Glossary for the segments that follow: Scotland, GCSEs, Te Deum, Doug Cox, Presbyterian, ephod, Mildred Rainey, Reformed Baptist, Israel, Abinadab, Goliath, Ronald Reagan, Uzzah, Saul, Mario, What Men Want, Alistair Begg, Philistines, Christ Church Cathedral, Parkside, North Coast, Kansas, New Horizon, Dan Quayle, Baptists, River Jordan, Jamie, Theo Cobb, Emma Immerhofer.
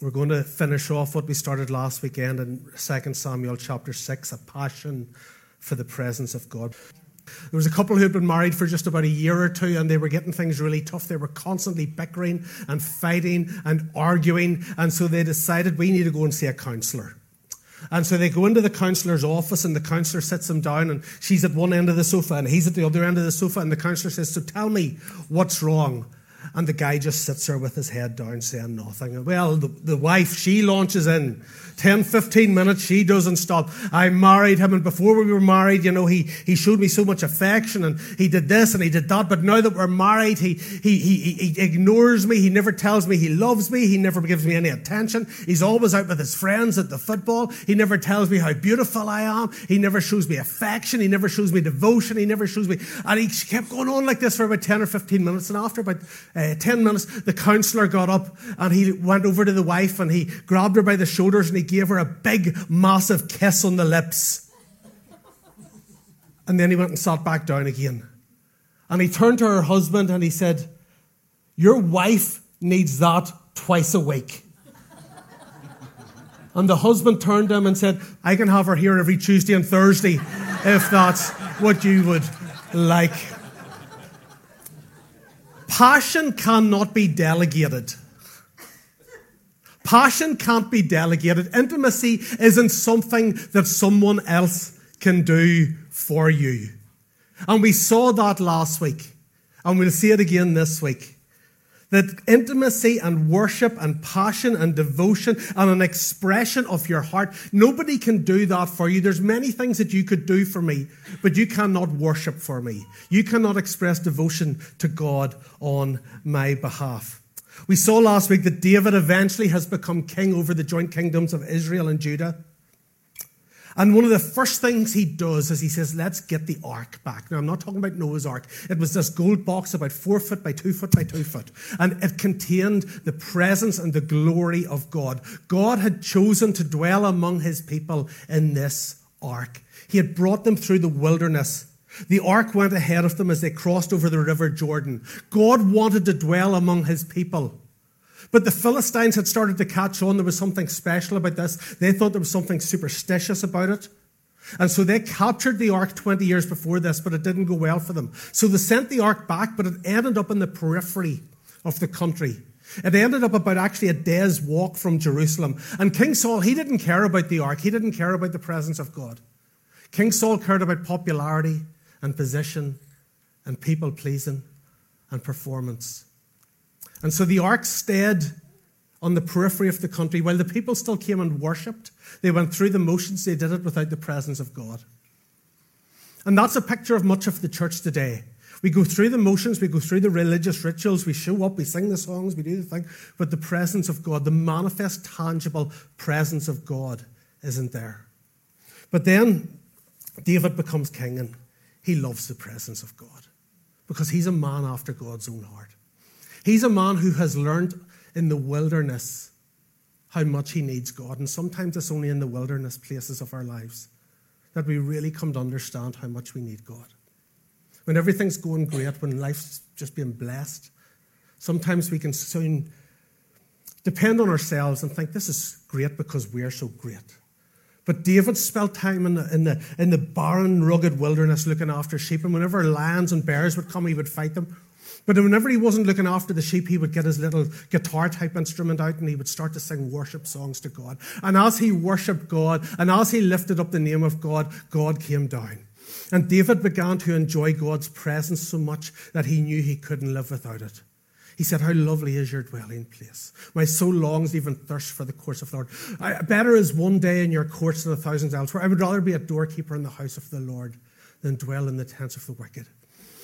We're going to finish off what we started last weekend in 2 Samuel chapter 6, a passion for the presence of God. There was a couple who had been married for just about a year or two, and they were getting things really tough. They were constantly bickering and fighting and arguing, and so they decided we need to go and see a counsellor. And so they go into the counsellor's office, and the counsellor sits them down, and she's at one end of the sofa, and he's at the other end of the sofa, and the counsellor says, "So tell me, what's wrong?" And the guy just sits there with his head down saying nothing. Well, the wife, she launches in. 10, 15 minutes, she doesn't stop. I married him, and before we were married, you know, he showed me so much affection, and he did this and he did that. But now that we're married, he ignores me. He never tells me he loves me. He never gives me any attention. He's always out with his friends at the football. He never tells me how beautiful I am. He never shows me affection. He never shows me devotion. He never shows me. And he kept going on like this for about 10 or 15 minutes, and after about 10 minutes, the counsellor got up and he went over to the wife and he grabbed her by the shoulders and he gave her a big, massive kiss on the lips. And then he went and sat back down again. And he turned to her husband and he said, "Your wife needs that twice a week." And the husband turned to him and said, "I can have her here every Tuesday and Thursday if that's what you would like." Passion cannot be delegated. Passion can't be delegated. Intimacy isn't something that someone else can do for you. And we saw that last week, and we'll see it again this week. That intimacy and worship and passion and devotion and an expression of your heart, nobody can do that for you. There's many things that you could do for me, but you cannot worship for me. You cannot express devotion to God on my behalf. We saw last week that David eventually has become king over the joint kingdoms of Israel and Judah. And one of the first things he does is he says, "Let's get the ark back." Now, I'm not talking about Noah's ark. It was this gold box about 4 foot by 2 foot by 2 foot. And it contained the presence and the glory of God. God had chosen to dwell among his people in this ark. He had brought them through the wilderness. The ark went ahead of them as they crossed over the River Jordan. God wanted to dwell among his people. But the Philistines had started to catch on. There was something special about this. They thought there was something superstitious about it. And so they captured the ark 20 years before this, but it didn't go well for them. So they sent the ark back, but it ended up in the periphery of the country. It ended up about actually a day's walk from Jerusalem. And King Saul, he didn't care about the ark. He didn't care about the presence of God. King Saul cared about popularity and position and people-pleasing and performance. And so the ark stayed on the periphery of the country while the people still came and worshipped. They went through the motions. They did it without the presence of God. And that's a picture of much of the church today. We go through the motions. We go through the religious rituals. We show up. We sing the songs. We do the thing. But the presence of God, the manifest, tangible presence of God isn't there. But then David becomes king, and he loves the presence of God because he's a man after God's own heart. He's a man who has learned in the wilderness how much he needs God. And sometimes it's only in the wilderness places of our lives that we really come to understand how much we need God. When everything's going great, when life's just being blessed, sometimes we can soon depend on ourselves and think, this is great because we're so great. But David spent time in the barren, rugged wilderness looking after sheep. And whenever lions and bears would come, he would fight them. But whenever he wasn't looking after the sheep, he would get his little guitar-type instrument out and he would start to sing worship songs to God. And as he worshipped God, and as he lifted up the name of God, God came down. And David began to enjoy God's presence so much that he knew he couldn't live without it. He said, "How lovely is your dwelling place. My soul longs even thirsts for the courts of the Lord. Better is one day in your courts than 1,000 elsewhere. I would rather be a doorkeeper in the house of the Lord than dwell in the tents of the wicked."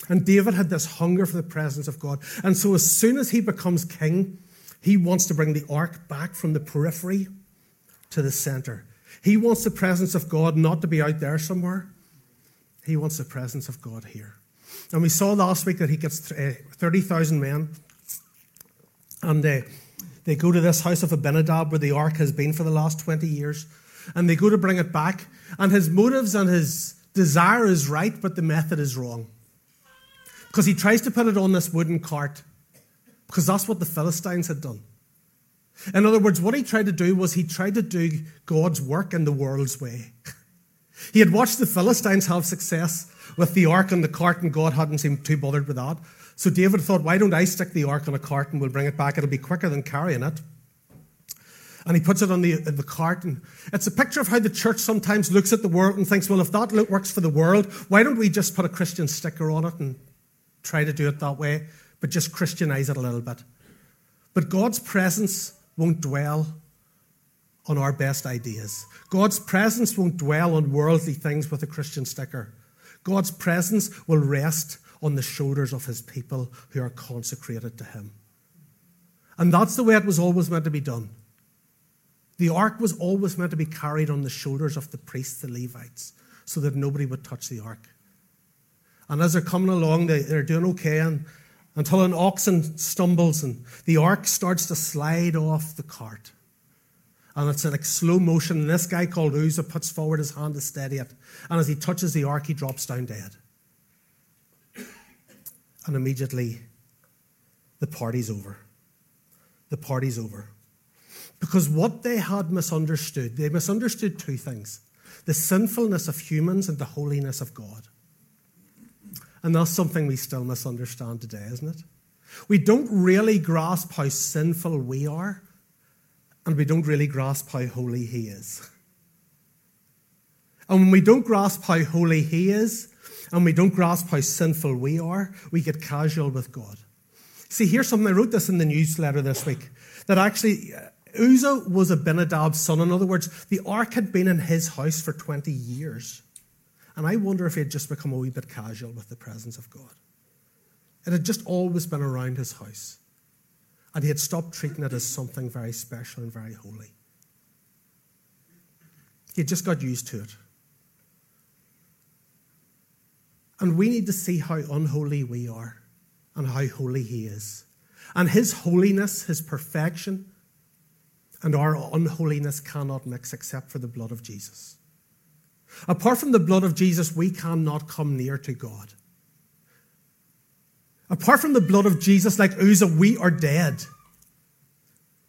And David had this hunger for the presence of God. And so as soon as he becomes king, he wants to bring the ark back from the periphery to the center. He wants the presence of God not to be out there somewhere. He wants the presence of God here. And we saw last week that he gets 30,000 men. And they go to this house of Abinadab where the ark has been for the last 20 years. And they go to bring it back. And his motives and his desire is right, but the method is wrong. Because he tries to put it on this wooden cart. Because that's what the Philistines had done. In other words, what he tried to do was he tried to do God's work in the world's way. He had watched the Philistines have success with the ark and the cart, and God hadn't seemed too bothered with that. So David thought, why don't I stick the ark on a cart and we'll bring it back? It'll be quicker than carrying it. And he puts it on the cart. And it's a picture of how the church sometimes looks at the world and thinks, well, if that works for the world, why don't we just put a Christian sticker on it and try to do it that way, but just Christianize it a little bit. But God's presence won't dwell on our best ideas. God's presence won't dwell on worldly things with a Christian sticker. God's presence will rest on the shoulders of his people who are consecrated to him. And that's the way it was always meant to be done. The ark was always meant to be carried on the shoulders of the priests, the Levites, so that nobody would touch the ark. And as they're coming along, they're doing okay, and until an oxen stumbles and the ark starts to slide off the cart. And it's in like slow motion, and this guy called Uzzah puts forward his hand to steady it. And as he touches the ark, he drops down dead. And immediately, the party's over. The party's over. Because what they had misunderstood, they misunderstood two things. The sinfulness of humans and the holiness of God. And that's something we still misunderstand today, isn't it? We don't really grasp how sinful we are, and we don't really grasp how holy he is. And when we don't grasp how holy he is, and we don't grasp how sinful we are, we get casual with God. See, here's something, I wrote this in the newsletter this week, that actually Uzzah was Abinadab's son. In other words, the ark had been in his house for 20 years. And I wonder if he had just become a wee bit casual with the presence of God. It had just always been around his house. And he had stopped treating it as something very special and very holy. He had just got used to it. And we need to see how unholy we are and how holy he is. And his holiness, his perfection, and our unholiness cannot mix except for the blood of Jesus. Apart from the blood of Jesus, we cannot come near to God. Apart from the blood of Jesus, like Uzzah, we are dead.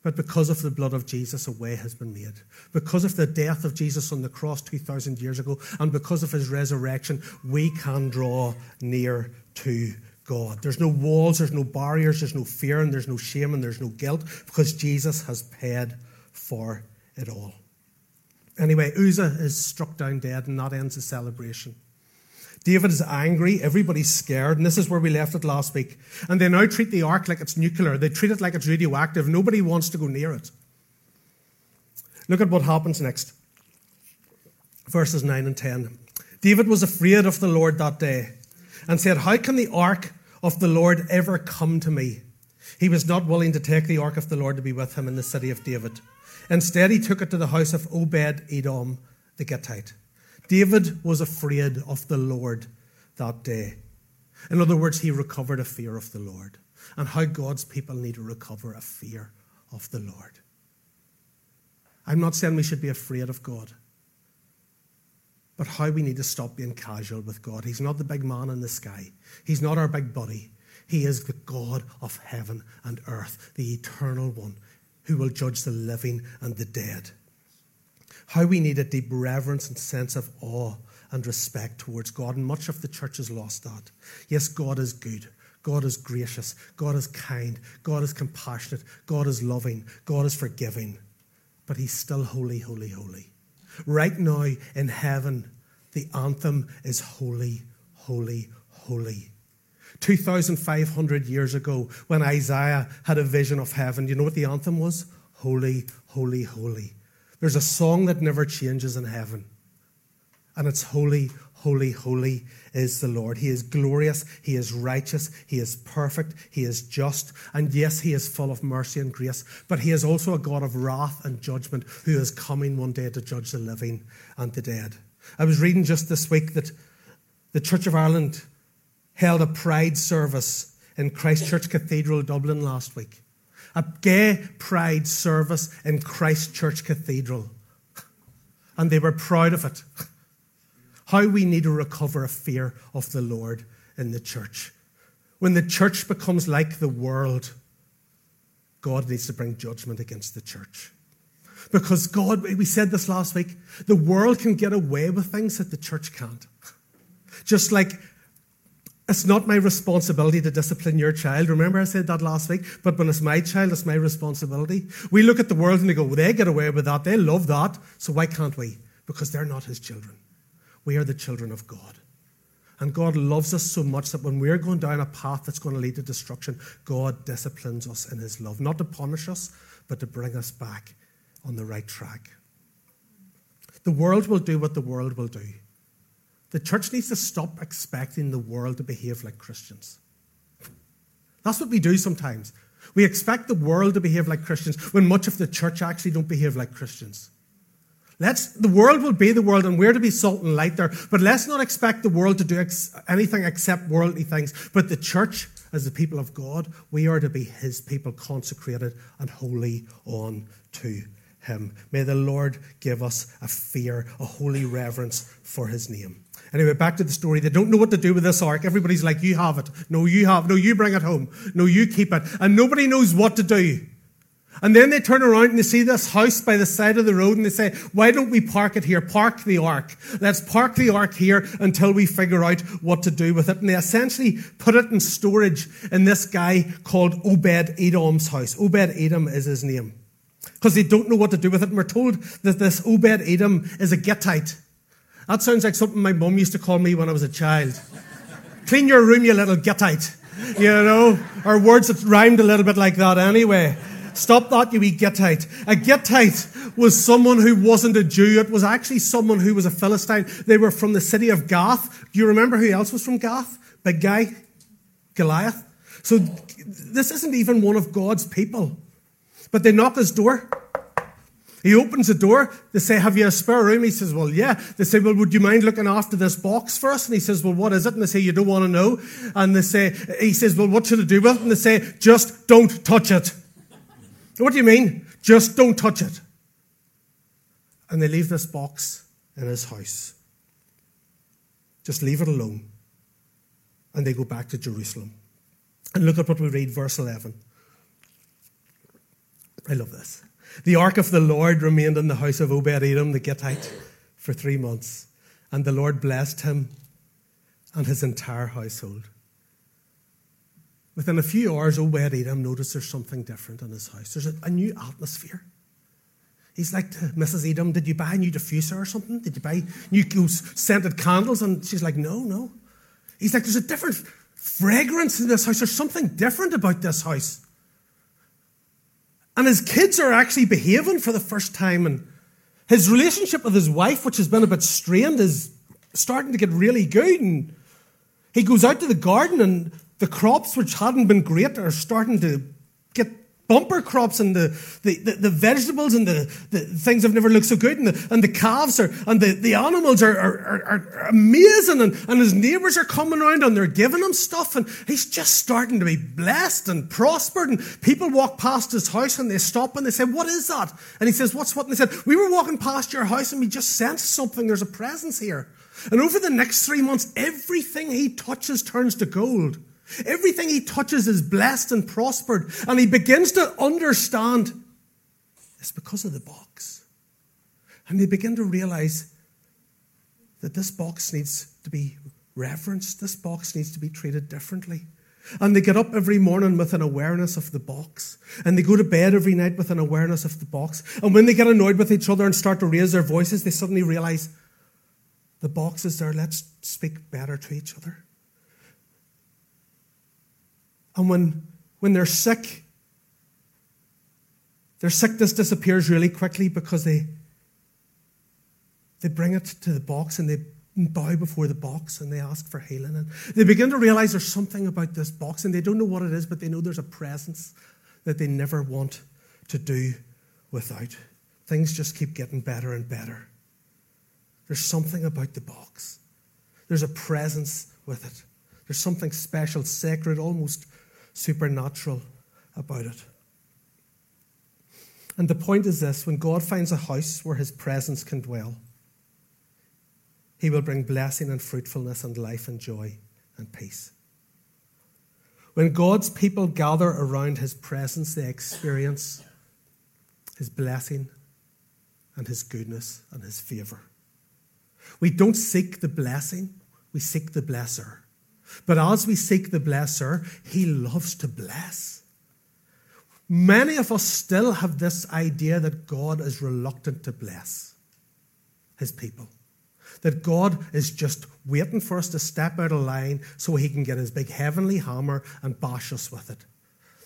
But because of the blood of Jesus, a way has been made. Because of the death of Jesus on the cross 2,000 years ago, and because of his resurrection, we can draw near to God. There's no walls, there's no barriers, there's no fear, and there's no shame, and there's no guilt, because Jesus has paid for it all. Anyway, Uzzah is struck down dead, and that ends the celebration. David is angry, everybody's scared, and this is where we left it last week. And they now treat the ark like it's nuclear. They treat it like it's radioactive. Nobody wants to go near it. Look at what happens next. Verses 9 and 10. David was afraid of the Lord that day and said, "How can the ark of the Lord ever come to me?" He was not willing to take the ark of the Lord to be with him in the city of David. Instead, he took it to the house of Obed-Edom, the Gittite. David was afraid of the Lord that day. In other words, he recovered a fear of the Lord. And how God's people need to recover a fear of the Lord. I'm not saying we should be afraid of God, but how we need to stop being casual with God. He's not the big man in the sky. He's not our big buddy. He is the God of heaven and earth, the eternal one, who will judge the living and the dead. How we need a deep reverence and sense of awe and respect towards God, and much of the church has lost that. Yes, God is good. God is gracious. God is kind. God is compassionate. God is loving. God is forgiving. But he's still holy, holy, holy. Right now in heaven, the anthem is holy, holy, holy. 2,500 years ago, when Isaiah had a vision of heaven, you know what the anthem was? Holy, holy, holy. There's a song that never changes in heaven. And it's holy, holy, holy is the Lord. He is glorious. He is righteous. He is perfect. He is just. And yes, he is full of mercy and grace. But he is also a God of wrath and judgment, who is coming one day to judge the living and the dead. I was reading just this week that the Church of Ireland held a pride service in Christ Church Cathedral, Dublin, last week. A gay pride service in Christ Church Cathedral. And they were proud of it. How we need to recover a fear of the Lord in the church. When the church becomes like the world, God needs to bring judgment against the church. Because God, we said this last week, the world can get away with things that the church can't. Just like, it's not my responsibility to discipline your child. Remember I said that last week? But when it's my child, it's my responsibility. We look at the world and we go, well, they get away with that. They love that. So why can't we? Because they're not his children. We are the children of God. And God loves us so much that when we're going down a path that's going to lead to destruction, God disciplines us in his love. Not to punish us, but to bring us back on the right track. The world will do what the world will do. The church needs to stop expecting the world to behave like Christians. That's what we do sometimes. We expect the world to behave like Christians when much of the church actually don't behave like Christians. The world will be the world, and we're to be salt and light there. But let's not expect the world to do anything except worldly things. But the church, as the people of God, we are to be his people, consecrated and holy unto him. May the Lord give us a fear, a holy reverence for his name. Anyway, back to the story. They don't know what to do with this ark. Everybody's like, you have it. No, you have it. No, you bring it home. No, you keep it. And nobody knows what to do. And then they turn around and they see this house by the side of the road and they say, why don't we park it here? Park the ark. Let's park the ark here until we figure out what to do with it. And they essentially put it in storage in this guy called Obed-Edom's house. Obed-Edom is his name. Because they don't know what to do with it. And we're told that this Obed-Edom is a Gittite. That sounds like something my mum used to call me when I was a child. Clean your room, you little Gittite. You know, or words that rhymed a little bit like that anyway. Stop that, you wee Gittite. A Gittite was someone who wasn't a Jew. It was actually someone who was a Philistine. They were from the city of Gath. Do you remember who else was from Gath? Big guy, Goliath. So this isn't even one of God's people. But they knock his door. He opens the door. They say, have you a spare room? He says, well, yeah. They say, well, would you mind looking after this box for us? And he says, well, what is it? And they say, you don't want to know. And he says, well, what should I do with it? And they say, just don't touch it. What do you mean? Just don't touch it. And they leave this box in his house. Just leave it alone. And they go back to Jerusalem. And look at what we read, verse 11. I love this. The ark of the Lord remained in the house of Obed-Edom the Gittite for 3 months. And the Lord blessed him and his entire household. Within a few hours, Obed-Edom noticed there's something different in his house. There's a new atmosphere. He's like, to Mrs. Edom, did you buy a new diffuser or something? Did you buy new scented candles? And she's like, no. He's like, there's a different fragrance in this house. There's something different about this house. And his kids are actually behaving for the first time. And his relationship with his wife, which has been a bit strained, is starting to get really good. And he goes out to the garden and the crops which hadn't been great are starting to get bumper crops, and the vegetables and the things have never looked so good, and the calves are, and the animals are amazing, and his neighbours are coming around and they're giving him stuff, and he's just starting to be blessed and prospered, and people walk past his house and they stop and they say, what is that? And he says, what's what? And they said, we were walking past your house and we just sensed something, there's a presence here. And over the next 3 months, everything he touches turns to gold. Everything he touches is blessed and prospered. And he begins to understand it's because of the box. And they begin to realize that this box needs to be reverenced. This box needs to be treated differently. And they get up every morning with an awareness of the box. And they go to bed every night with an awareness of the box. And when they get annoyed with each other and start to raise their voices, they suddenly realize the box is there. Let's speak better to each other. And when they're sick, their sickness disappears really quickly because they bring it to the box and they bow before the box and they ask for healing. And they begin to realize there's something about this box and they don't know what it is, but they know there's a presence that they never want to do without. Things just keep getting better and better. There's something about the box. There's a presence with it. There's something special, sacred, almost supernatural about it. And the point is this, when God finds a house where his presence can dwell, he will bring blessing and fruitfulness and life and joy and peace. When God's people gather around his presence, they experience his blessing and his goodness and his favour. We don't seek the blessing, we seek the blesser. But as we seek the blesser, he loves to bless. Many of us still have this idea that God is reluctant to bless his people. That God is just waiting for us to step out of line so he can get his big heavenly hammer and bash us with it.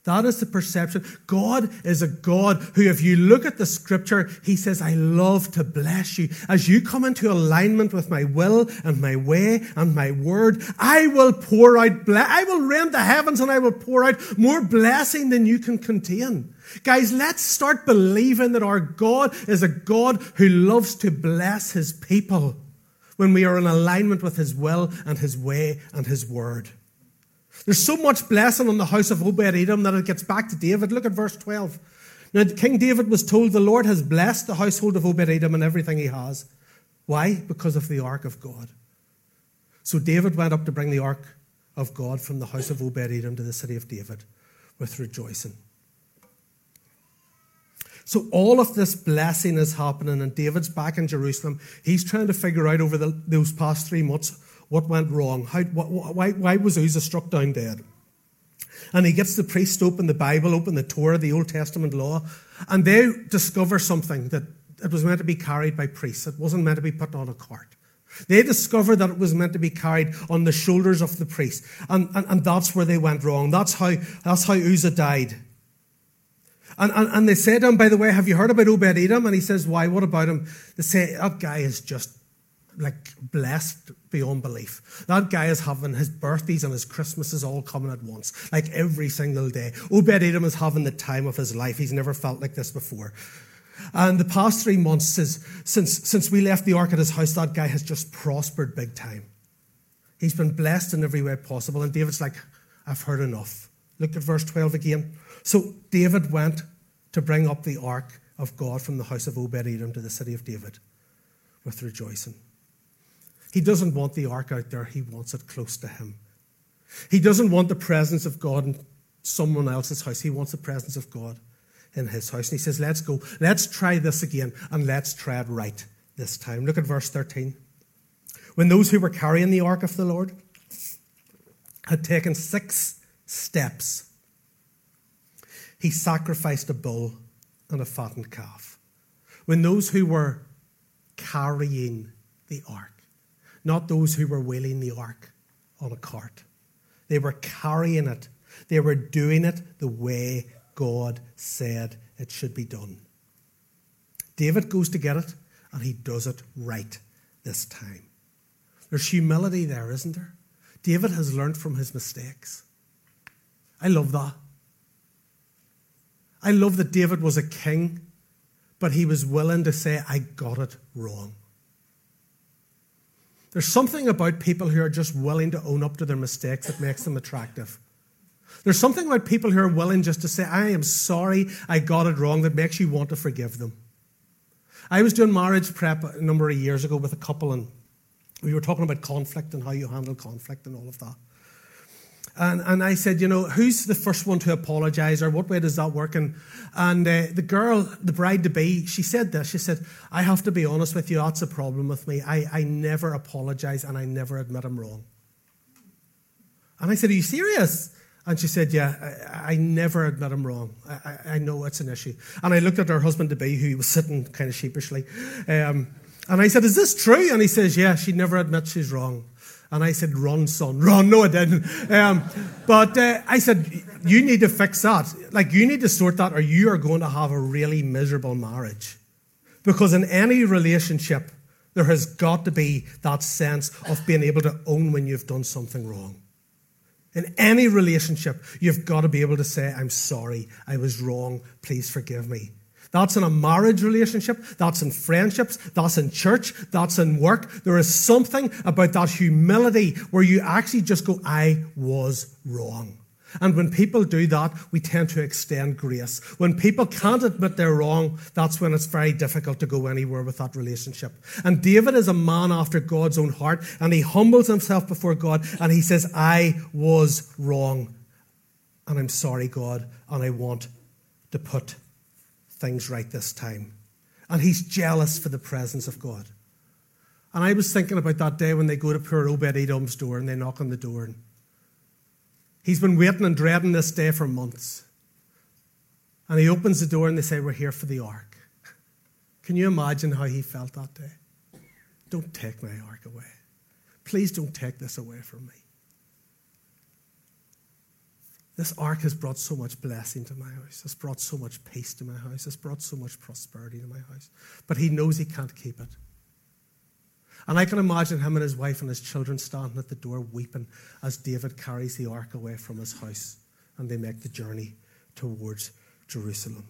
That is the perception. God is a God who, if you look at the scripture, he says, I love to bless you. As you come into alignment with my will and my way and my word, I will pour out, I will rend the heavens and I will pour out more blessing than you can contain. Guys, let's start believing that our God is a God who loves to bless his people when we are in alignment with his will and his way and his word. There's so much blessing on the house of Obed-Edom that it gets back to David. Look at verse 12. Now, King David was told, the Lord has blessed the household of Obed-Edom and everything he has. Why? Because of the ark of God. So David went up to bring the ark of God from the house of Obed-Edom to the city of David with rejoicing. So all of this blessing is happening, and David's back in Jerusalem. He's trying to figure out over those past 3 months what went wrong. Why was Uzzah struck down dead? And he gets the priest to open the Bible, open the Torah, the Old Testament law, and they discover something, that it was meant to be carried by priests. It wasn't meant to be put on a cart. They discovered that it was meant to be carried on the shoulders of the priest. And that's where they went wrong. That's how Uzzah died. And they said to him, by the way, have you heard about Obed-Edom? And he says, why? What about him? They say, that guy is just like blessed beyond belief. That guy is having his birthdays and his Christmases all coming at once, like every single day. Obed-Edom is having the time of his life. He's never felt like this before. And the past 3 months since we left the ark at his house, that guy has just prospered big time. He's been blessed in every way possible. And David's like, I've heard enough. Look at verse 12 again. So David went to bring up the ark of God from the house of Obed-Edom to the city of David with rejoicing. He doesn't want the ark out there. He wants it close to him. He doesn't want the presence of God in someone else's house. He wants the presence of God in his house. And he says, let's go. Let's try this again, and let's try it right this time. Look at verse 13. When those who were carrying the ark of the Lord had taken 6 steps, he sacrificed a bull and a fattened calf. When those who were carrying the ark, not those who were wheeling the ark on a cart. They were carrying it. They were doing it the way God said it should be done. David goes to get it, and he does it right this time. There's humility there, isn't there? David has learned from his mistakes. I love that. I love that David was a king, but he was willing to say, I got it wrong. There's something about people who are just willing to own up to their mistakes that makes them attractive. There's something about people who are willing just to say, I am sorry, I got it wrong, that makes you want to forgive them. I was doing marriage prep a number of years ago with a couple, and we were talking about conflict and how you handle conflict and all of that. And I said, you know, who's the first one to apologize, or what way does that work? And the girl, the bride-to-be, she said this. She said, I have to be honest with you, that's a problem with me. I never apologize, and I never admit I'm wrong. And I said, are you serious? And she said, yeah, I never admit I'm wrong. I know it's an issue. And I looked at her husband-to-be, who was sitting kind of sheepishly. And I said, is this true? And he says, yeah, she never admits she's wrong. And I said, run, son, run. No, I didn't. But I said, you need to fix that. Like, you need to sort that, or you are going to have a really miserable marriage. Because in any relationship, there has got to be that sense of being able to own when you've done something wrong. In any relationship, you've got to be able to say, I'm sorry, I was wrong, please forgive me. That's in a marriage relationship. That's in friendships. That's in church. That's in work. There is something about that humility where you actually just go, I was wrong. And when people do that, we tend to extend grace. When people can't admit they're wrong, that's when it's very difficult to go anywhere with that relationship. And David is a man after God's own heart, and he humbles himself before God, and he says, I was wrong. and I'm sorry, God, and I want to put things right this time. And he's jealous for the presence of God. And I was thinking about that day when they go to poor Obed-Edom's door and they knock on the door. And he's been waiting and dreading this day for months. And he opens the door and they say, we're here for the ark. Can you imagine how he felt that day? Don't take my ark away. Please don't take this away from me. This ark has brought so much blessing to my house. It's brought so much peace to my house. It's brought so much prosperity to my house. But he knows he can't keep it. And I can imagine him and his wife and his children standing at the door weeping as David carries the ark away from his house and they make the journey towards Jerusalem.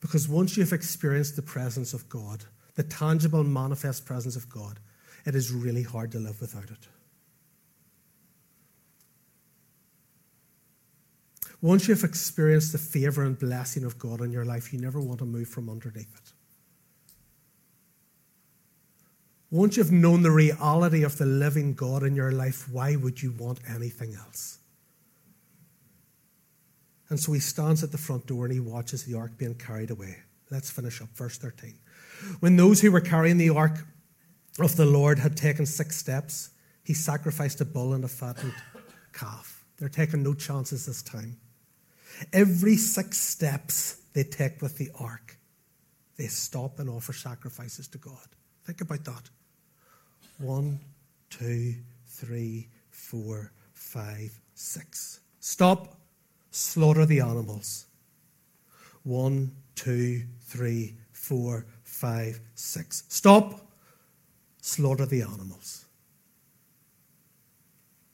Because once you've experienced the presence of God, the tangible, manifest presence of God, it is really hard to live without it. Once you've experienced the favor and blessing of God in your life, you never want to move from underneath it. Once you've known the reality of the living God in your life, why would you want anything else? And so he stands at the front door and he watches the ark being carried away. Let's finish up, verse 13. When those who were carrying the ark of the Lord had taken 6 steps, he sacrificed a bull and a fattened calf. They're taking no chances this time. Every 6 steps they take with the ark, they stop and offer sacrifices to God. Think about that. 1, 2, 3, 4, 5, 6. Stop. Slaughter the animals. 1, 2, 3, 4, 5, 6. Stop. Slaughter the animals.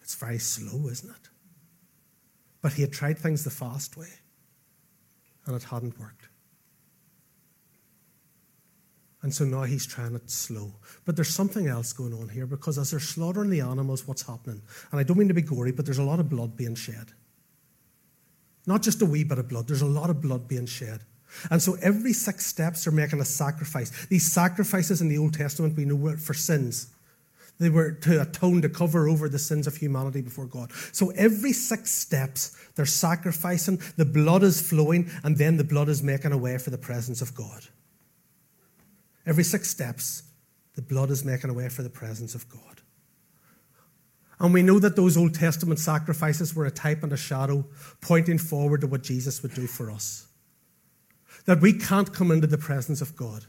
It's very slow, isn't it? But he had tried things the fast way, and it hadn't worked. And so now he's trying it slow. But there's something else going on here, because as they're slaughtering the animals, what's happening? And I don't mean to be gory, but there's a lot of blood being shed. Not just a wee bit of blood. There's a lot of blood being shed. And so every 6 steps they're making a sacrifice. These sacrifices in the Old Testament we know were for sins. They were to atone, to cover over the sins of humanity before God. So every 6 steps they're sacrificing. The blood is flowing, and then the blood is making a way for the presence of God. Every 6 steps, the blood is making a way for the presence of God. And we know that those Old Testament sacrifices were a type and a shadow pointing forward to what Jesus would do for us. That we can't come into the presence of God.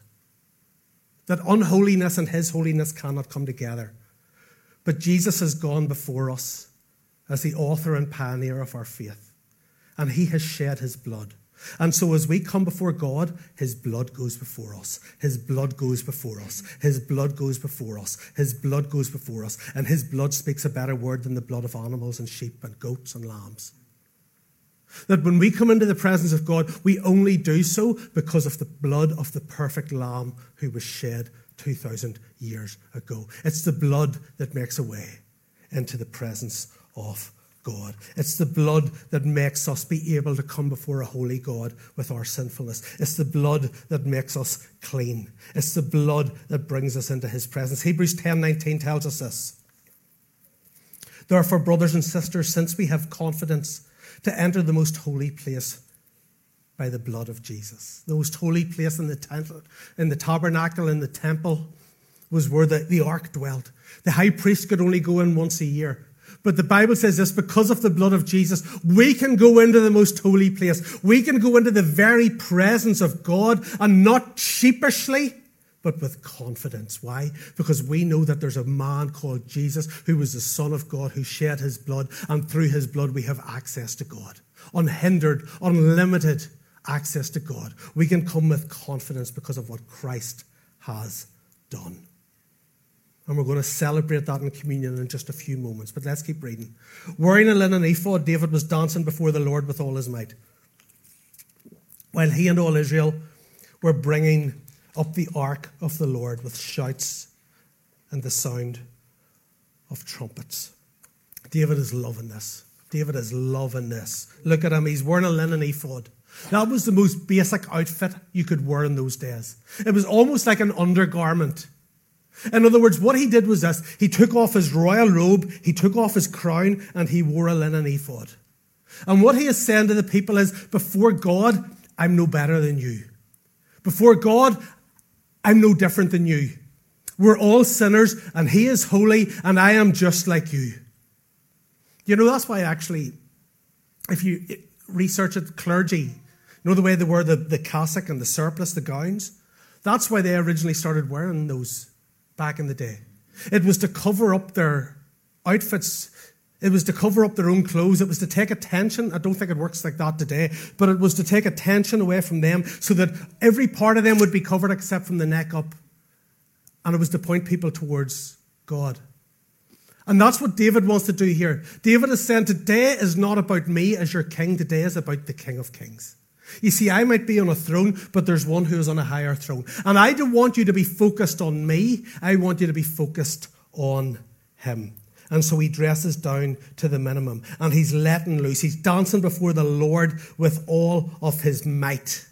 That unholiness and his holiness cannot come together. But Jesus has gone before us as the author and pioneer of our faith. And he has shed his blood. And so as we come before God, his blood goes before us. His blood goes before us. His blood goes before us. His blood goes before us. And his blood speaks a better word than the blood of animals and sheep and goats and lambs. That when we come into the presence of God, we only do so because of the blood of the perfect lamb who was shed 2,000 years ago. It's the blood that makes a way into the presence of God. It's the blood that makes us be able to come before a holy God with our sinfulness. It's the blood that makes us clean. It's the blood that brings us into his presence. Hebrews 10:19 tells us this. Therefore, brothers and sisters, since we have confidence to enter the most holy place by the blood of Jesus. The most holy place in the tabernacle, in the temple, was where the ark dwelt. The high priest could only go in once a year. But the Bible says this, because of the blood of Jesus, we can go into the most holy place. We can go into the very presence of God, and not sheepishly, but with confidence. Why? Because we know that there's a man called Jesus who was the Son of God, who shed his blood, and through his blood we have access to God. Unhindered, unlimited access to God. We can come with confidence because of what Christ has done. And we're going to celebrate that in communion in just a few moments. But let's keep reading. Wearing a linen ephod, David was dancing before the Lord with all his might, while he and all Israel were bringing up the ark of the Lord with shouts and the sound of trumpets. David is loving this. David is loving this. Look at him. He's wearing a linen ephod. That was the most basic outfit you could wear in those days. It was almost like an undergarment. In other words, what he did was this. He took off his royal robe, he took off his crown, and he wore a linen ephod. And what he is saying to the people is, before God, I'm no better than you. Before God, I'm no different than you. We're all sinners, and he is holy, and I am just like you. You know, that's why actually, if you research it, clergy, you know the way they wear the cassock and the surplice, the gowns? That's why they originally started wearing those back in the day. It was to cover up their outfits. It was to cover up their own clothes. It was to take attention. I don't think it works like that today, but it was to take attention away from them so that every part of them would be covered except from the neck up. And it was to point people towards God. And that's what David wants to do here. David is saying, today is not about me as your king. Today is about the King of Kings. You see, I might be on a throne, but there's one who is on a higher throne. And I don't want you to be focused on me. I want you to be focused on him. And so he dresses down to the minimum. And he's letting loose. He's dancing before the Lord with all of his might.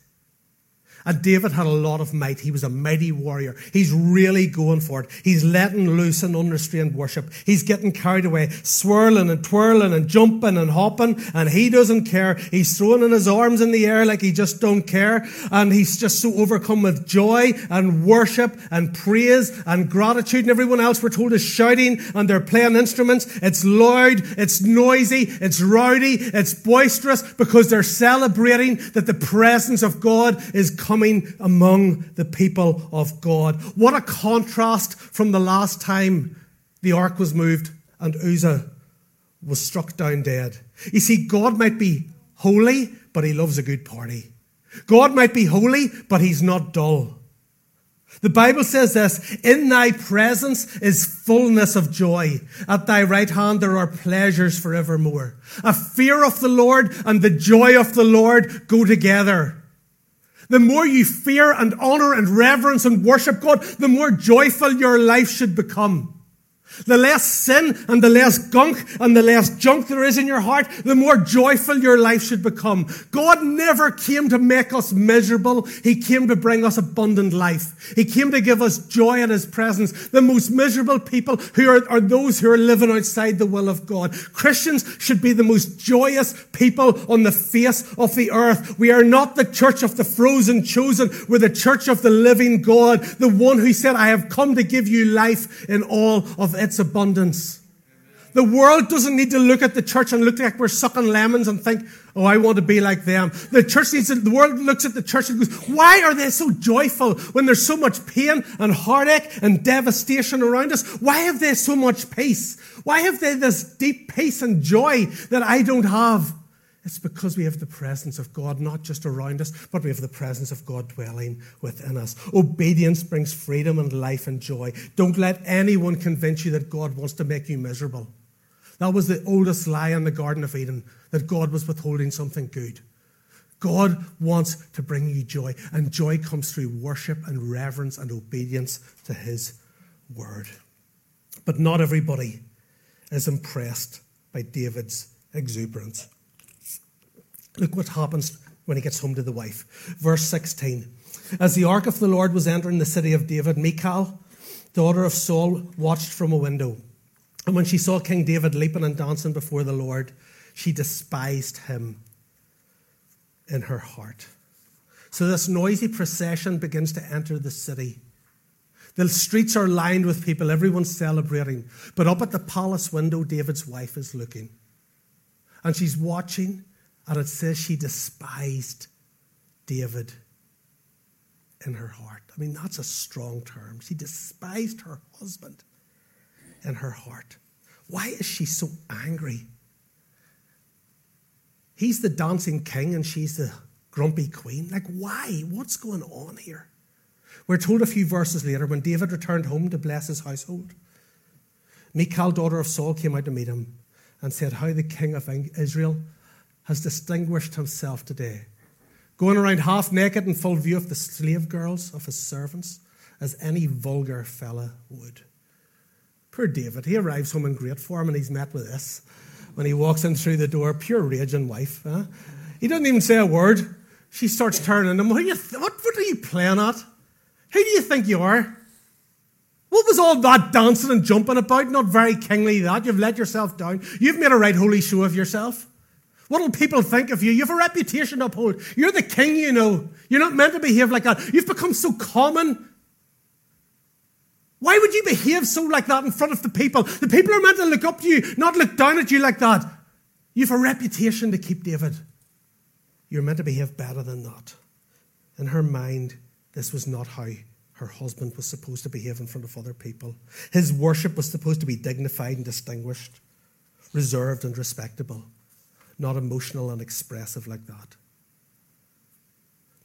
And David had a lot of might. He was a mighty warrior. He's really going for it. He's letting loose in unrestrained worship. He's getting carried away, swirling and twirling and jumping and hopping, and he doesn't care. He's throwing in his arms in the air like he just don't care, and he's just so overcome with joy and worship and praise and gratitude, and everyone else, we're told, is shouting, and they're playing instruments. It's loud, it's noisy, it's rowdy, it's boisterous, because they're celebrating that the presence of God is coming among the people of God. What a contrast from the last time the ark was moved and Uzzah was struck down dead. You see, God might be holy, but he loves a good party. God might be holy, but he's not dull. The Bible says this, in thy presence is fullness of joy. At thy right hand there are pleasures forevermore. A fear of the Lord and the joy of the Lord go together. The more you fear and honor and reverence and worship God, the more joyful your life should become. The less sin and the less gunk and the less junk there is in your heart, the more joyful your life should become. God never came to make us miserable. He came to bring us abundant life. He came to give us joy in his presence. The most miserable people who are those who are living outside the will of God. Christians should be the most joyous people on the face of the earth. We are not the church of the frozen chosen. We're the church of the living God, the one who said, I have come to give you life in all of its abundance. The world doesn't need to look at the church and look like we're sucking lemons and think, oh, I want to be like them. The world looks at the church and goes, why are they so joyful when there's so much pain and heartache and devastation around us? Why have they so much peace? Why have they this deep peace and joy that I don't have? It's because we have the presence of God, not just around us, but we have the presence of God dwelling within us. Obedience brings freedom and life and joy. Don't let anyone convince you that God wants to make you miserable. That was the oldest lie in the Garden of Eden, that God was withholding something good. God wants to bring you joy, and joy comes through worship and reverence and obedience to his word. But not everybody is impressed by David's exuberance. Look what happens when he gets home to the wife. Verse 16. As the ark of the Lord was entering the city of David, Michal, daughter of Saul, watched from a window. And when she saw King David leaping and dancing before the Lord, she despised him in her heart. So this noisy procession begins to enter the city. The streets are lined with people. Everyone's celebrating. But up at the palace window, David's wife is looking. And she's watching. And it says she despised David in her heart. I mean, that's a strong term. She despised her husband in her heart. Why is she so angry? He's the dancing king and she's the grumpy queen. Like, why? What's going on here? We're told a few verses later, when David returned home to bless his household, Michal, daughter of Saul, came out to meet him and said, how the king of Israel has distinguished himself today, going around half naked in full view of the slave girls of his servants, as any vulgar fella would. Poor David, he arrives home in great form and he's met with this. When he walks in through the door, pure raging wife. Huh? He doesn't even say a word. She starts turning him. What are you playing at? Who do you think you are? What was all that dancing and jumping about? Not very kingly that. You've let yourself down. You've made a right holy show of yourself. What'll people think of you? You have a reputation to uphold. You're the king, you know. You're not meant to behave like that. You've become so common. Why would you behave so like that in front of the people? The people are meant to look up to you, not look down at you like that. You have a reputation to keep, David. You're meant to behave better than that. In her mind, this was not how her husband was supposed to behave in front of other people. His worship was supposed to be dignified and distinguished, reserved and respectable, not emotional and expressive like that.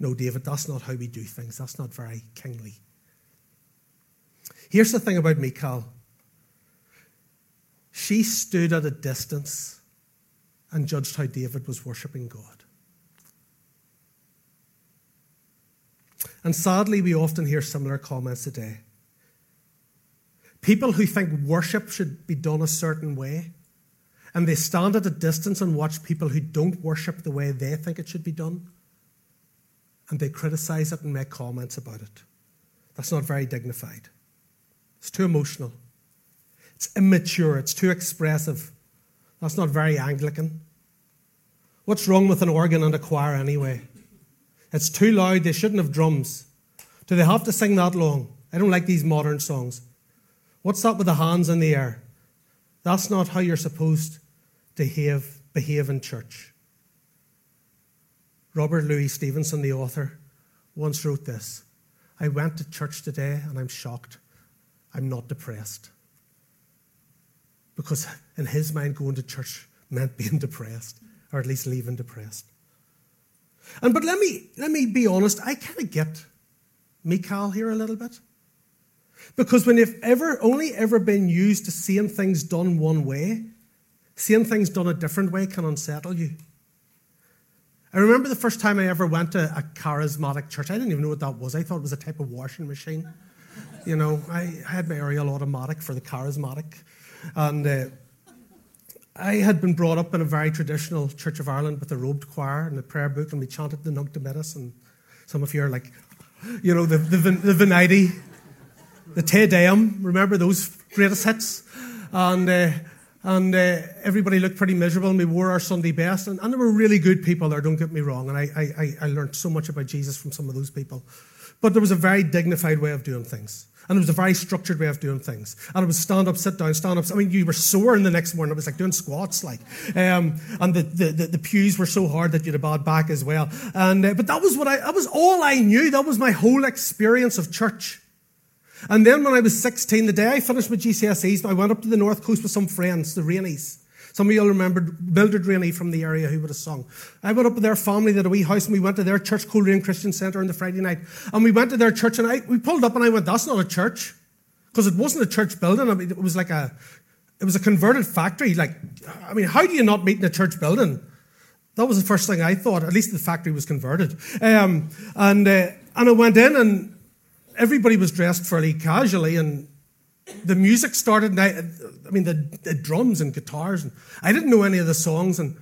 No, David, that's not how we do things. That's not very kingly. Here's the thing about Michal. She stood at a distance and judged how David was worshipping God. And sadly, we often hear similar comments today. People who think worship should be done a certain way, and they stand at a distance and watch people who don't worship the way they think it should be done, and they criticize it and make comments about it. That's not very dignified. It's too emotional. It's immature. It's too expressive. That's not very Anglican. What's wrong with an organ and a choir anyway? It's too loud. They shouldn't have drums. Do they have to sing that long? I don't like these modern songs. What's that with the hands in the air? That's not how you're supposed to behave in church. Robert Louis Stevenson, the author, once wrote this. I went to church today and I'm shocked. I'm not depressed. Because in his mind, going to church meant being depressed, or at least leaving depressed. But let me be honest, I kind of get Michal here a little bit. Because when you've only ever been used to seeing things done one way, seeing things done a different way can unsettle you. I remember the first time I ever went to a charismatic church. I didn't even know what that was. I thought it was a type of washing machine. You know, I had my aerial automatic for the charismatic. And I had been brought up in a very traditional Church of Ireland with a robed choir and a prayer book, and we chanted the Nunc Dimittis, and some of you are like, you know, the Venite, the Te Deum, remember those greatest hits? And everybody looked pretty miserable, and we wore our Sunday best, and there were really good people there, don't get me wrong, and I learned so much about Jesus from some of those people. But there was a very dignified way of doing things. And it was a very structured way of doing things. And it was stand up, sit down, stand up. I mean, you were sore in the next morning. It was like doing squats. And the pews were so hard that you had a bad back as well. But that was all I knew. That was my whole experience of church. And then when I was 16, the day I finished my GCSEs, I went up to the North Coast with some friends, the Rainies. Some of you all remember Mildred Rainey from the area who would have sung. I went up with their family, they had a wee house, and we went to their church, Cool Rain Christian Centre, on the Friday night. And we went to their church, and we pulled up, and I went, that's not a church. Because it wasn't a church building. I mean, it was a converted factory. How do you not meet in a church building? That was the first thing I thought. At least the factory was converted. And I went in, and everybody was dressed fairly casually, and the music started, and the drums and guitars, and I didn't know any of the songs, and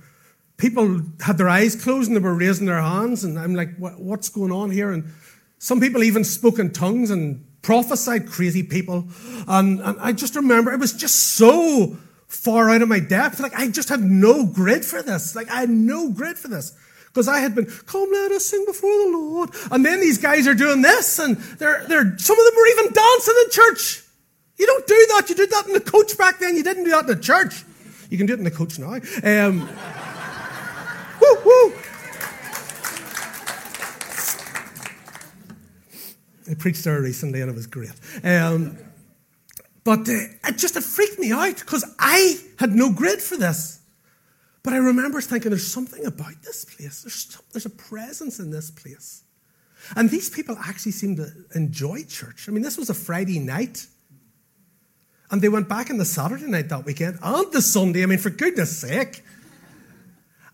people had their eyes closed and they were raising their hands, and I'm like, what's going on here? And some people even spoke in tongues and prophesied, crazy people, and I just remember it was just so far out of my depth. Like, I just had no grid for this. Because I had been, come let us sing before the Lord, and then these guys are doing this, and they're some of them were even dancing in church. You don't do that. You did that in the coach back then. You didn't do that in the church. You can do it in the coach now. Woo! I preached there recently and it was great. But it freaked me out because I had no grid for this. But I remember thinking, there's something about this place. There's a presence in this place. And these people actually seemed to enjoy church. I mean, this was a Friday night. And they went back on the Saturday night that weekend and the Sunday. I mean, for goodness sake.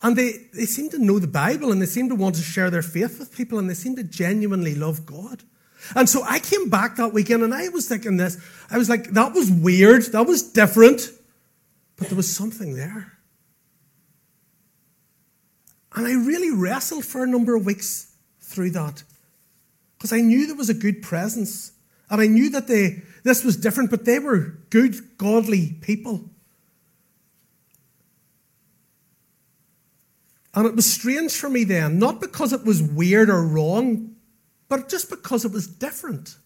And they seemed to know the Bible, and they seemed to want to share their faith with people, and they seemed to genuinely love God. And so I came back that weekend and I was thinking this. I was like, that was weird. That was different. But there was something there. And I really wrestled for a number of weeks through that. Because I knew there was a good presence. And I knew that this was different, but they were good, godly people. And it was strange for me then, not because it was weird or wrong, but just because it was different.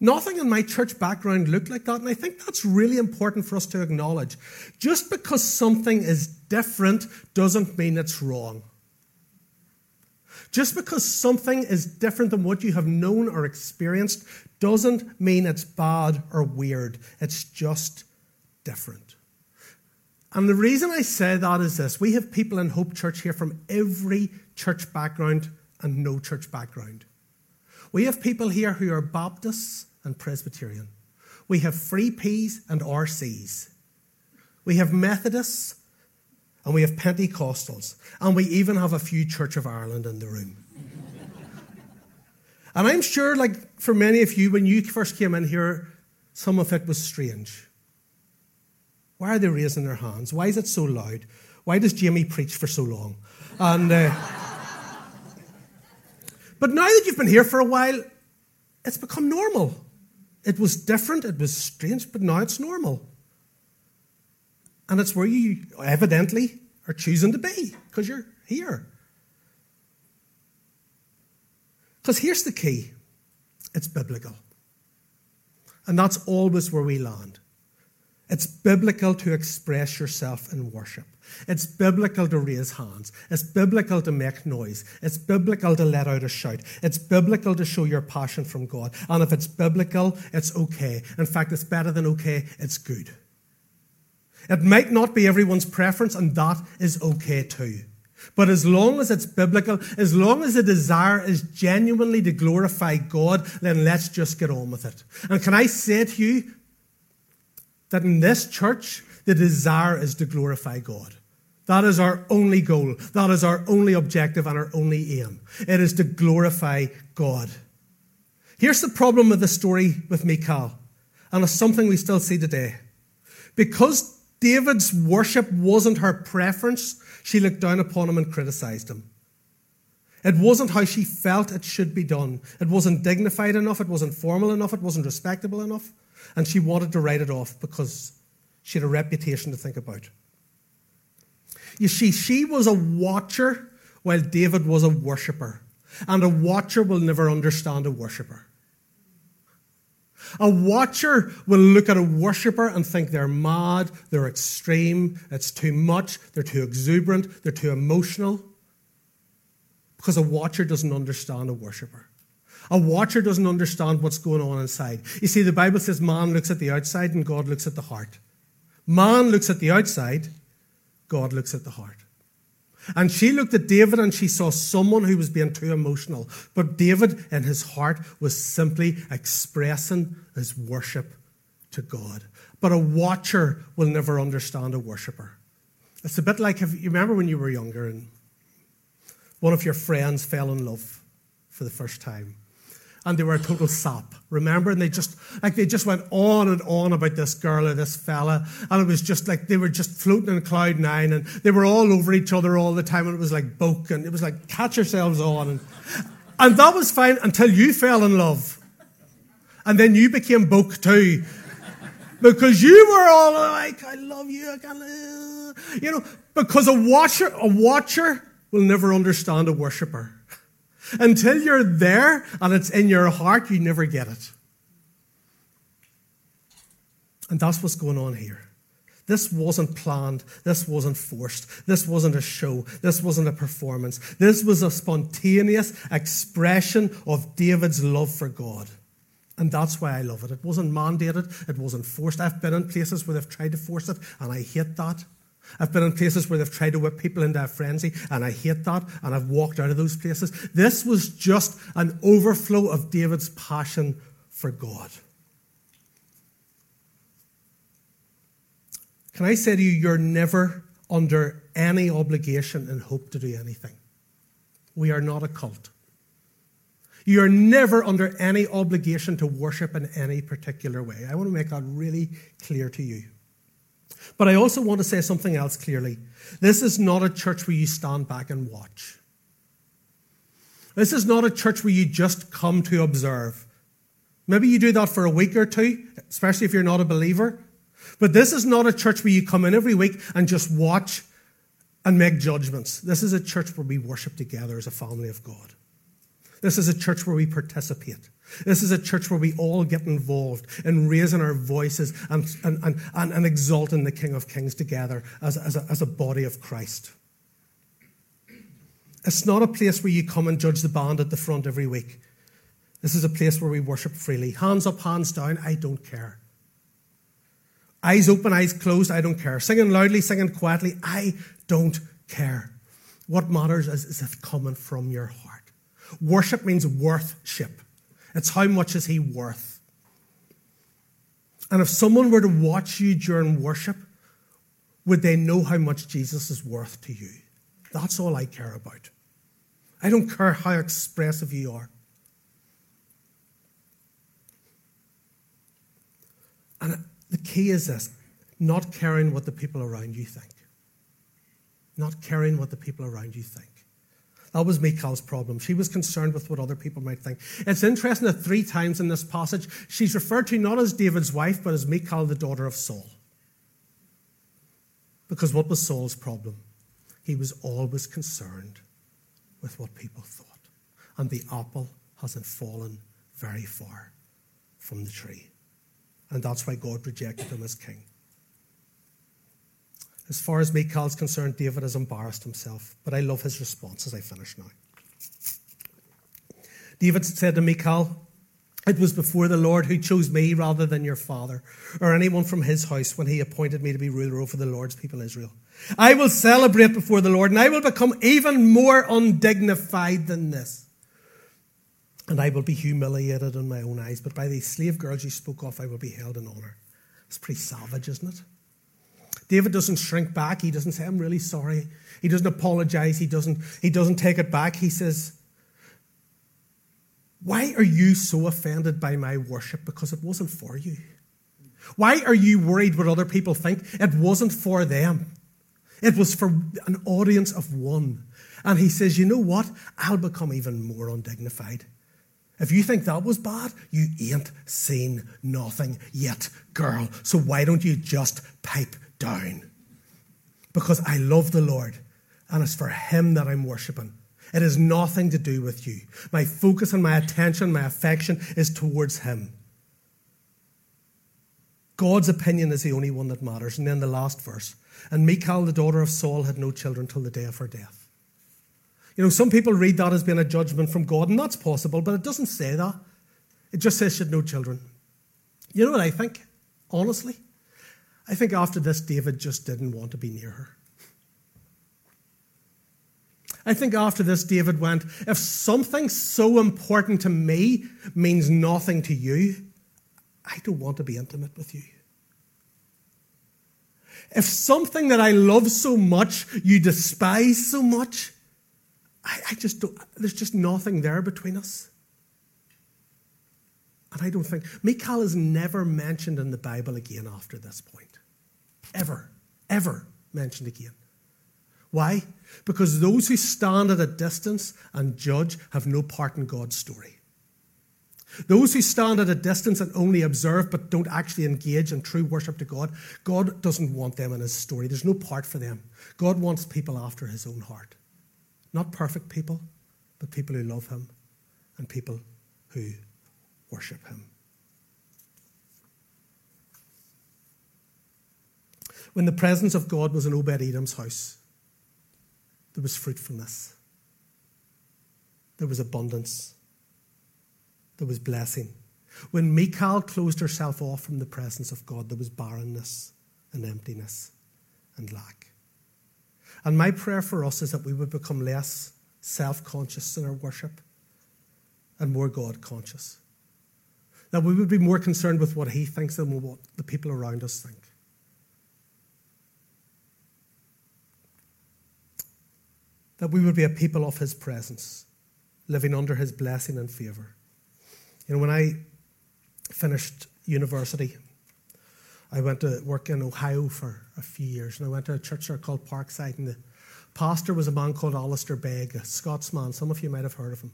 Nothing in my church background looked like that, and I think that's really important for us to acknowledge. Just because something is different doesn't mean it's wrong. Just because something is different than what you have known or experienced doesn't mean it's bad or weird. It's just different. And the reason I say that is this. We have people in Hope Church here from every church background and no church background. We have people here who are Baptists and Presbyterian. We have Free Ps and RCs. We have Methodists and we have Pentecostals. And we even have a few Church of Ireland in the room. And I'm sure, like for many of you, when you first came in here, some of it was strange. Why are they raising their hands? Why is it so loud? Why does Jamie preach for so long? And but now that you've been here for a while, it's become normal. It was different, it was strange, but now it's normal. And it's where you evidently are choosing to be, because you're here. Because here's the key. It's biblical. And that's always where we land. It's biblical to express yourself in worship. It's biblical to raise hands. It's biblical to make noise. It's biblical to let out a shout. It's biblical to show your passion from God. And if it's biblical, it's okay. In fact, it's better than okay, it's good. It might not be everyone's preference, and that is okay too. But as long as it's biblical, as long as the desire is genuinely to glorify God, then let's just get on with it. And can I say to you that in this church, the desire is to glorify God. That is our only goal. That is our only objective and our only aim. It is to glorify God. Here's the problem with the story with Michal, and it's something we still see today. Because David's worship wasn't her preference, she looked down upon him and criticized him. It wasn't how she felt it should be done. It wasn't dignified enough. It wasn't formal enough. It wasn't respectable enough. And she wanted to write it off because she had a reputation to think about. You see, she was a watcher while David was a worshipper. And a watcher will never understand a worshipper. A watcher will look at a worshipper and think they're mad, they're extreme, it's too much, they're too exuberant, they're too emotional. Because a watcher doesn't understand a worshipper. A watcher doesn't understand what's going on inside. You see, the Bible says man looks at the outside and God looks at the heart. Man looks at the outside, God looks at the heart. And she looked at David and she saw someone who was being too emotional. But David, in his heart, was simply expressing his worship to God. But a watcher will never understand a worshiper. It's a bit like, if you remember when you were younger and one of your friends fell in love for the first time. And they were a total sap, remember? And they just went on and on about this girl or this fella. And it was just like they were just floating in cloud nine. And they were all over each other all the time. And it was like boke. And it was like catch yourselves on. And that was fine until you fell in love. And then you became boke too. Because you were all like, I love you. I can't live. You know, because a watcher will never understand a worshiper. Until you're there and it's in your heart, you never get it. And that's what's going on here. This wasn't planned. This wasn't forced. This wasn't a show. This wasn't a performance. This was a spontaneous expression of David's love for God. And that's why I love it. It wasn't mandated. It wasn't forced. I've been in places where they've tried to force it, and I hate that. I've been in places where they've tried to whip people into a frenzy, and I hate that, and I've walked out of those places. This was just an overflow of David's passion for God. Can I say to you, you're never under any obligation and hope to do anything. We are not a cult. You are never under any obligation to worship in any particular way. I want to make that really clear to you. But I also want to say something else clearly. This is not a church where you stand back and watch. This is not a church where you just come to observe. Maybe you do that for a week or two, especially if you're not a believer. But this is not a church where you come in every week and just watch and make judgments. This is a church where we worship together as a family of God. This is a church where we participate. This is a church where we all get involved in raising our voices and exalting the King of Kings together as a body of Christ. It's not a place where you come and judge the band at the front every week. This is a place where we worship freely. Hands up, hands down, I don't care. Eyes open, eyes closed, I don't care. Singing loudly, singing quietly, I don't care. What matters is it coming from your heart. Worship means worth-ship. It's how much is he worth. And if someone were to watch you during worship, would they know how much Jesus is worth to you? That's all I care about. I don't care how expressive you are. And the key is this, not caring what the people around you think. Not caring what the people around you think. That was Michal's problem. She was concerned with what other people might think. It's interesting that 3 times in this passage, she's referred to not as David's wife, but as Michal, the daughter of Saul. Because what was Saul's problem? He was always concerned with what people thought. And the apple hasn't fallen very far from the tree. And that's why God rejected him as king. As far as Michal's concerned, David has embarrassed himself. But I love his response as I finish now. David said to Michal, "It was before the Lord who chose me rather than your father or anyone from his house when he appointed me to be ruler over the Lord's people Israel. I will celebrate before the Lord and I will become even more undignified than this. And I will be humiliated in my own eyes. But by these slave girls you spoke of, I will be held in honor." It's pretty savage, isn't it? David doesn't shrink back. He doesn't say, "I'm really sorry." He doesn't apologize. He doesn't take it back. He says, "Why are you so offended by my worship? Because it wasn't for you. Why are you worried what other people think? It wasn't for them. It was for an audience of one." And he says, "You know what? I'll become even more undignified. If you think that was bad, you ain't seen nothing yet, girl. So why don't you just pipe down? Because I love the Lord and it's for him that I'm worshiping. It has nothing to do with you. My focus and my attention, my affection is towards him." God's opinion is the only one that matters. And then the last verse. "And Michal, the daughter of Saul, had no children till the day of her death." You know, some people read that as being a judgment from God, and that's possible, but it doesn't say that. It just says she had no children. You know what I think? Honestly, I think after this, David just didn't want to be near her. I think after this, David went, "If something so important to me means nothing to you, I don't want to be intimate with you. If something that I love so much, you despise so much, I just don't, there's just nothing there between us." And I don't think, Michal is never mentioned in the Bible again after this point. Ever mentioned again. Why? Because those who stand at a distance and judge have no part in God's story. Those who stand at a distance and only observe but don't actually engage in true worship to God, God doesn't want them in his story. There's no part for them. God wants people after his own heart. Not perfect people, but people who love him and people who worship him. When the presence of God was in Obed-Edom's house, there was fruitfulness. There was abundance. There was blessing. When Michal closed herself off from the presence of God, there was barrenness and emptiness and lack. And my prayer for us is that we would become less self-conscious in our worship and more God-conscious. That we would be more concerned with what he thinks than what the people around us think. That we would be a people of his presence, living under his blessing and favour. You know, when I finished university, I went to work in Ohio for a few years, and I went to a church there called Parkside, and the pastor was a man called Alistair Begg, a Scotsman. Some of you might have heard of him.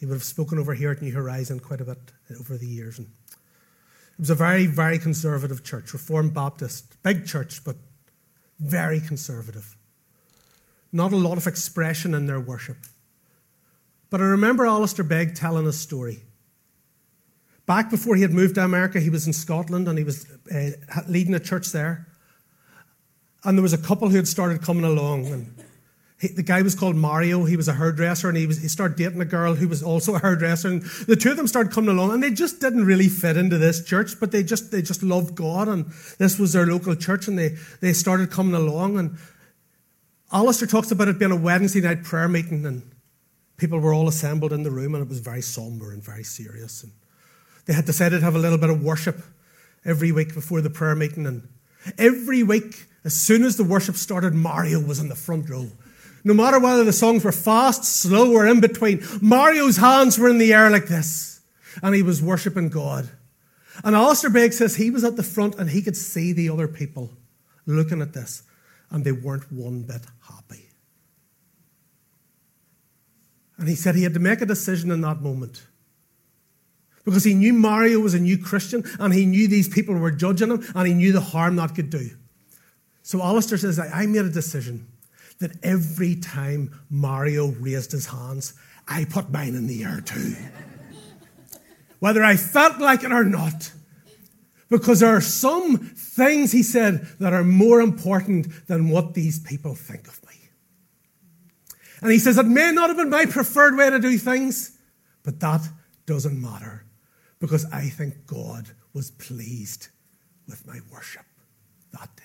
He would have spoken over here at New Horizon quite a bit over the years. And it was a very, very conservative church, Reformed Baptist, big church, but very conservative. not a lot of expression in their worship. But I remember Alistair Begg telling a story. Back before he had moved to America, he was in Scotland and he was leading a church there. And there was a couple who had started coming along. And the guy was called Mario. He was a hairdresser, and he started dating a girl who was also a hairdresser. And the two of them started coming along, and they just didn't really fit into this church, but they just loved God, and this was their local church, and they started coming along. And Alistair talks about it being a Wednesday night prayer meeting, and people were all assembled in the room, and it was very somber and very serious. And they had decided to have a little bit of worship every week before the prayer meeting, and every week, as soon as the worship started, Mario was in the front row. No matter whether the songs were fast, slow, or in between, Mario's hands were in the air like this, and he was worshipping God. And Alistair Begg says he was at the front, and he could see the other people looking at this, and they weren't one bit happy. And he said he had to make a decision in that moment, because he knew Mario was a new Christian, and he knew these people were judging him, and he knew the harm that could do. So Alistair says, I made a decision that every time Mario raised his hands, I put mine in the air too. Whether I felt like it or not. Because there are some things, he said, that are more important than what these people think of me. And he says, it may not have been my preferred way to do things, but that doesn't matter. Because I think God was pleased with my worship that day.